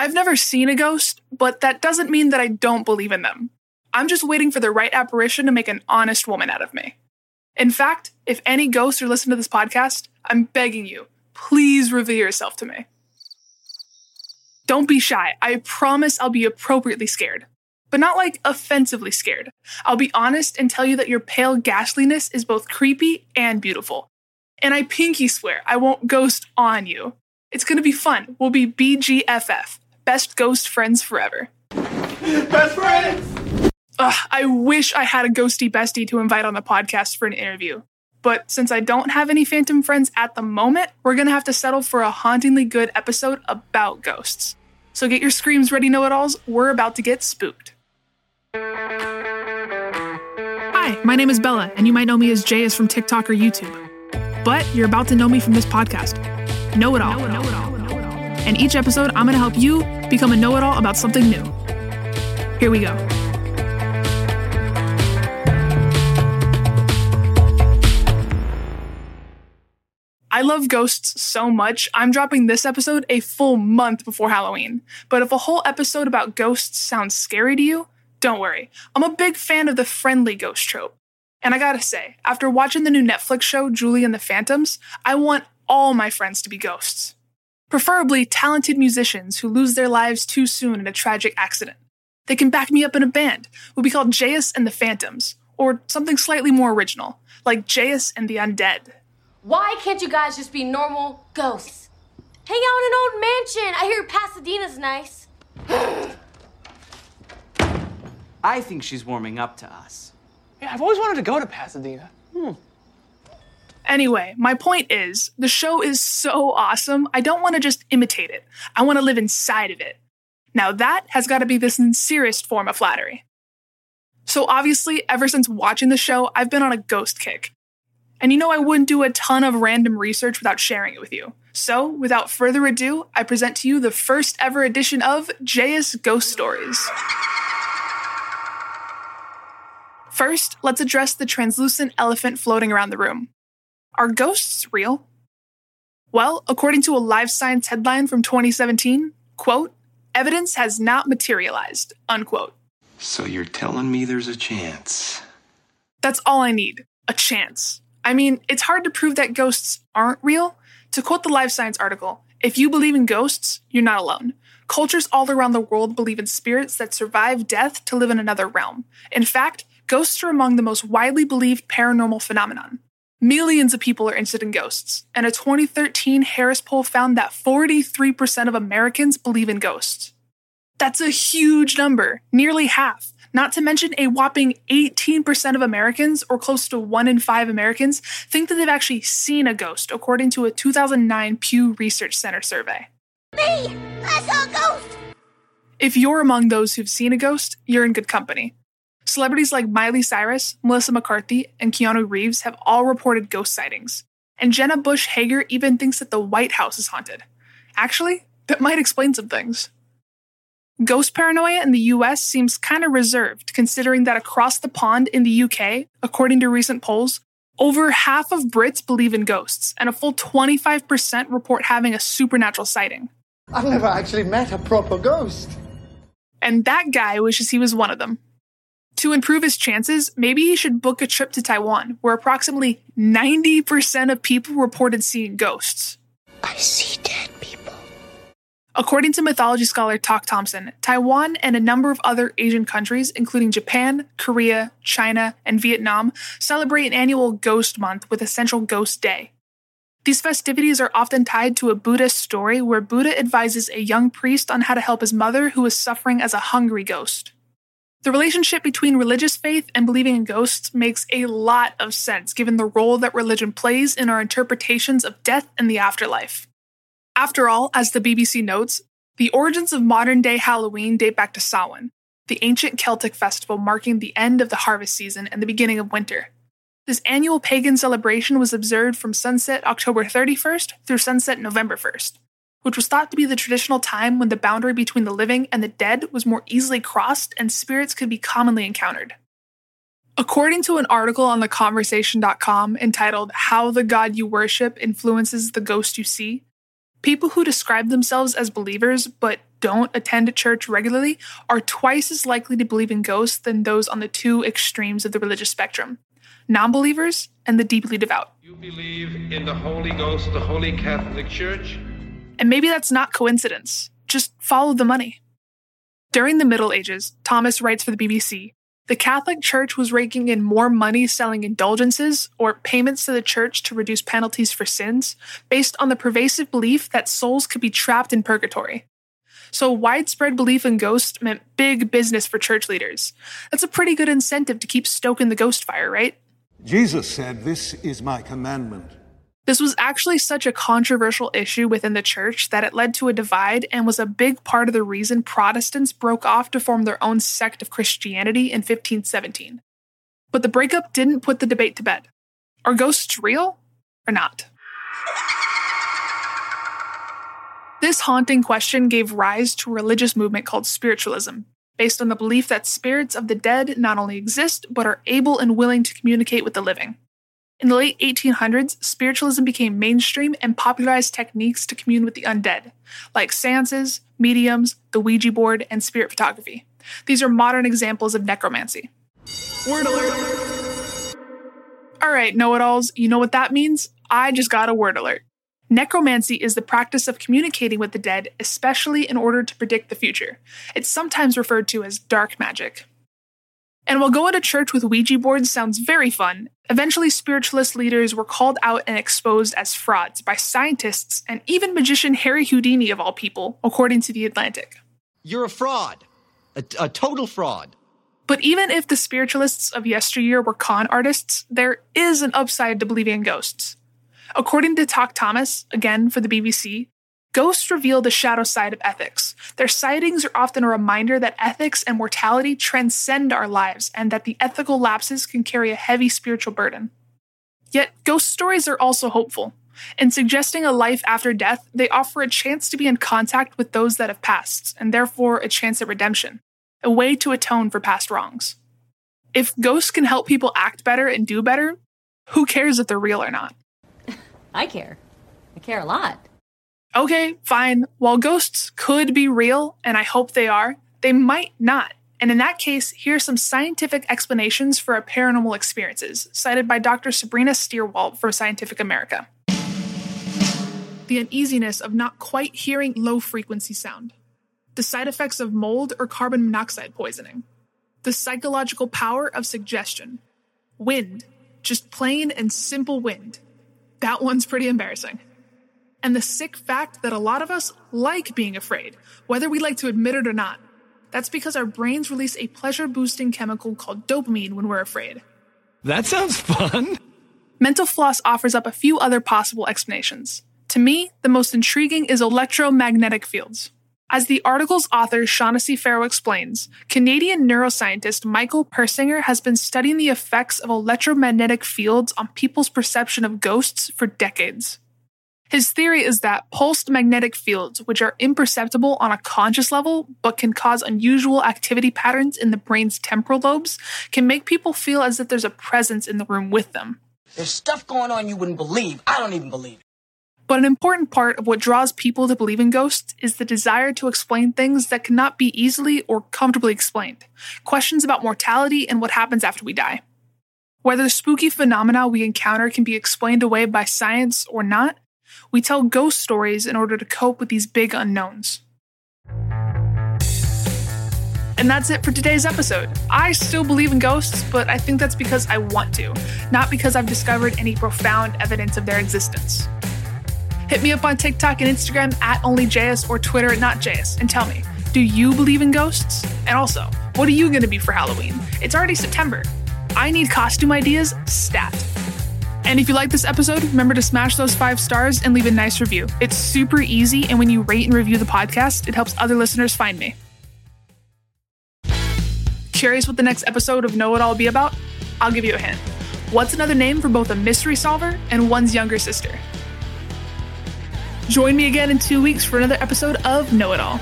I've never seen a ghost, but that doesn't mean that I don't believe in them. I'm just waiting for the right apparition to make an honest woman out of me. In fact, if any ghosts are listening to this podcast, I'm begging you, please reveal yourself to me. Don't be shy. I promise I'll be appropriately scared. But not like offensively scared. I'll be honest and tell you that your pale ghastliness is both creepy and beautiful. And I pinky swear I won't ghost on you. It's going to be fun. We'll be BGFF. Best ghost friends forever. Best friends! Ugh, I wish I had a ghosty bestie to invite on the podcast for an interview. But since I don't have any phantom friends at the moment, we're going to have to settle for a hauntingly good episode about ghosts. So get your screams ready, know-it-alls. We're about to get spooked. Hi, my name is Bella, and you might know me as Jayus from TikTok or YouTube. But you're about to know me from this podcast, Know-It-All. And each episode, I'm going to help you become a know-it-all about something new. Here we go. I love ghosts so much, I'm dropping this episode a full month before Halloween. But if a whole episode about ghosts sounds scary to you, don't worry. I'm a big fan of the friendly ghost trope. And I gotta say, after watching the new Netflix show, Julie and the Phantoms, I want all my friends to be ghosts. Preferably talented musicians who lose their lives too soon in a tragic accident. They can back me up in a band, would be called Jayus and the Phantoms, or something slightly more original, like Jayus and the Undead. Why can't you guys just be normal ghosts? Hang out in an old mansion. I hear Pasadena's nice. I think she's warming up to us. Yeah, I've always wanted to go to Pasadena. Anyway, my point is, the show is so awesome, I don't want to just imitate it. I want to live inside of it. Now that has got to be the sincerest form of flattery. So obviously, ever since watching the show, I've been on a ghost kick. And you know I wouldn't do a ton of random research without sharing it with you. So, without further ado, I present to you the first ever edition of Jayus Ghost Stories. First, let's address the translucent elephant floating around the room. Are ghosts real? Well, according to a Live Science headline from 2017, quote, evidence has not materialized, unquote. So you're telling me there's a chance? That's all I need, a chance. I mean, it's hard to prove that ghosts aren't real. To quote the Live Science article, if you believe in ghosts, you're not alone. Cultures all around the world believe in spirits that survive death to live in another realm. In fact, ghosts are among the most widely believed paranormal phenomenon. Millions of people are interested in ghosts, and a 2013 Harris poll found that 43% of Americans believe in ghosts. That's a huge number, nearly half. Not to mention a whopping 18% of Americans, or close to 1 in 5 Americans, think that they've actually seen a ghost, according to a 2009 Pew Research Center survey. Me! I saw a ghost! If you're among those who've seen a ghost, you're in good company. Celebrities like Miley Cyrus, Melissa McCarthy, and Keanu Reeves have all reported ghost sightings. And Jenna Bush Hager even thinks that the White House is haunted. Actually, that might explain some things. Ghost paranoia in the US seems kind of reserved, considering that across the pond in the UK, according to recent polls, over half of Brits believe in ghosts, and a full 25% report having a supernatural sighting. I've never actually met a proper ghost. And that guy wishes he was one of them. To improve his chances, maybe he should book a trip to Taiwan, where approximately 90% of people reported seeing ghosts. I see dead people. According to mythology scholar Toc Thomas, Taiwan and a number of other Asian countries, including Japan, Korea, China, and Vietnam, celebrate an annual ghost month with a central ghost day. These festivities are often tied to a Buddhist story where Buddha advises a young priest on how to help his mother who is suffering as a hungry ghost. The relationship between religious faith and believing in ghosts makes a lot of sense given the role that religion plays in our interpretations of death and the afterlife. After all, as the BBC notes, the origins of modern-day Halloween date back to Samhain, the ancient Celtic festival marking the end of the harvest season and the beginning of winter. This annual pagan celebration was observed from sunset October 31st through sunset November 1st, which was thought to be the traditional time when the boundary between the living and the dead was more easily crossed and spirits could be commonly encountered. According to an article on theconversation.com entitled How the God You Worship Influences the Ghost You See, people who describe themselves as believers but don't attend a church regularly are twice as likely to believe in ghosts than those on the two extremes of the religious spectrum, non-believers and the deeply devout. You believe in the Holy Ghost, the Holy Catholic Church? And maybe that's not coincidence. Just follow the money. During the Middle Ages, Thomas writes for the BBC, the Catholic Church was raking in more money selling indulgences or payments to the church to reduce penalties for sins based on the pervasive belief that souls could be trapped in purgatory. So widespread belief in ghosts meant big business for church leaders. That's a pretty good incentive to keep stoking the ghost fire, right? Jesus said, "This is my commandment." This was actually such a controversial issue within the church that it led to a divide and was a big part of the reason Protestants broke off to form their own sect of Christianity in 1517. But the breakup didn't put the debate to bed. Are ghosts real or not? This haunting question gave rise to a religious movement called spiritualism, based on the belief that spirits of the dead not only exist, but are able and willing to communicate with the living. In the late 1800s, spiritualism became mainstream and popularized techniques to commune with the undead, like seances, mediums, the Ouija board, and spirit photography. These are modern examples of necromancy. Word alert! All right, know-it-alls, you know what that means? I just got a word alert. Necromancy is the practice of communicating with the dead, especially in order to predict the future. It's sometimes referred to as dark magic. And while going to church with Ouija boards sounds very fun, eventually spiritualist leaders were called out and exposed as frauds by scientists and even magician Harry Houdini, of all people, according to The Atlantic. You're a fraud. A total fraud. But even if the spiritualists of yesteryear were con artists, there is an upside to believing in ghosts. According to Toc Thomas, again for the BBC, ghosts reveal the shadow side of ethics. Their sightings are often a reminder that ethics and mortality transcend our lives and that the ethical lapses can carry a heavy spiritual burden. Yet, ghost stories are also hopeful. In suggesting a life after death, they offer a chance to be in contact with those that have passed, and therefore a chance at redemption, a way to atone for past wrongs. If ghosts can help people act better and do better, who cares if they're real or not? I care. I care a lot. Okay, fine. While ghosts could be real, and I hope they are, they might not. And in that case, here are some scientific explanations for our paranormal experiences, cited by Dr. Sabrina Steerwald from Scientific America. The uneasiness of not quite hearing low-frequency sound. The side effects of mold or carbon monoxide poisoning. The psychological power of suggestion. Wind. Just plain and simple wind. That one's pretty embarrassing. And the sick fact that a lot of us like being afraid, whether we like to admit it or not. That's because our brains release a pleasure-boosting chemical called dopamine when we're afraid. That sounds fun. Mental Floss offers up a few other possible explanations. To me, the most intriguing is electromagnetic fields. As the article's author Shaughnessy Farrow explains, Canadian neuroscientist Michael Persinger has been studying the effects of electromagnetic fields on people's perception of ghosts for decades. His theory is that pulsed magnetic fields, which are imperceptible on a conscious level but can cause unusual activity patterns in the brain's temporal lobes, can make people feel as if there's a presence in the room with them. There's stuff going on you wouldn't believe. I don't even believe it. But an important part of what draws people to believe in ghosts is the desire to explain things that cannot be easily or comfortably explained. Questions about mortality and what happens after we die. Whether spooky phenomena we encounter can be explained away by science or not, we tell ghost stories in order to cope with these big unknowns. And that's it for today's episode. I still believe in ghosts, but I think that's because I want to, not because I've discovered any profound evidence of their existence. Hit me up on TikTok and Instagram @onlyjayus or Twitter @notjayus and tell me, do you believe in ghosts? And also, what are you going to be for Halloween? It's already September. I need costume ideas stat. And if you like this episode, remember to smash those 5 stars and leave a nice review. It's super easy, and when you rate and review the podcast, it helps other listeners find me. Curious what the next episode of Know It All will be about? I'll give you a hint. What's another name for both a mystery solver and one's younger sister? Join me again in 2 weeks for another episode of Know It All.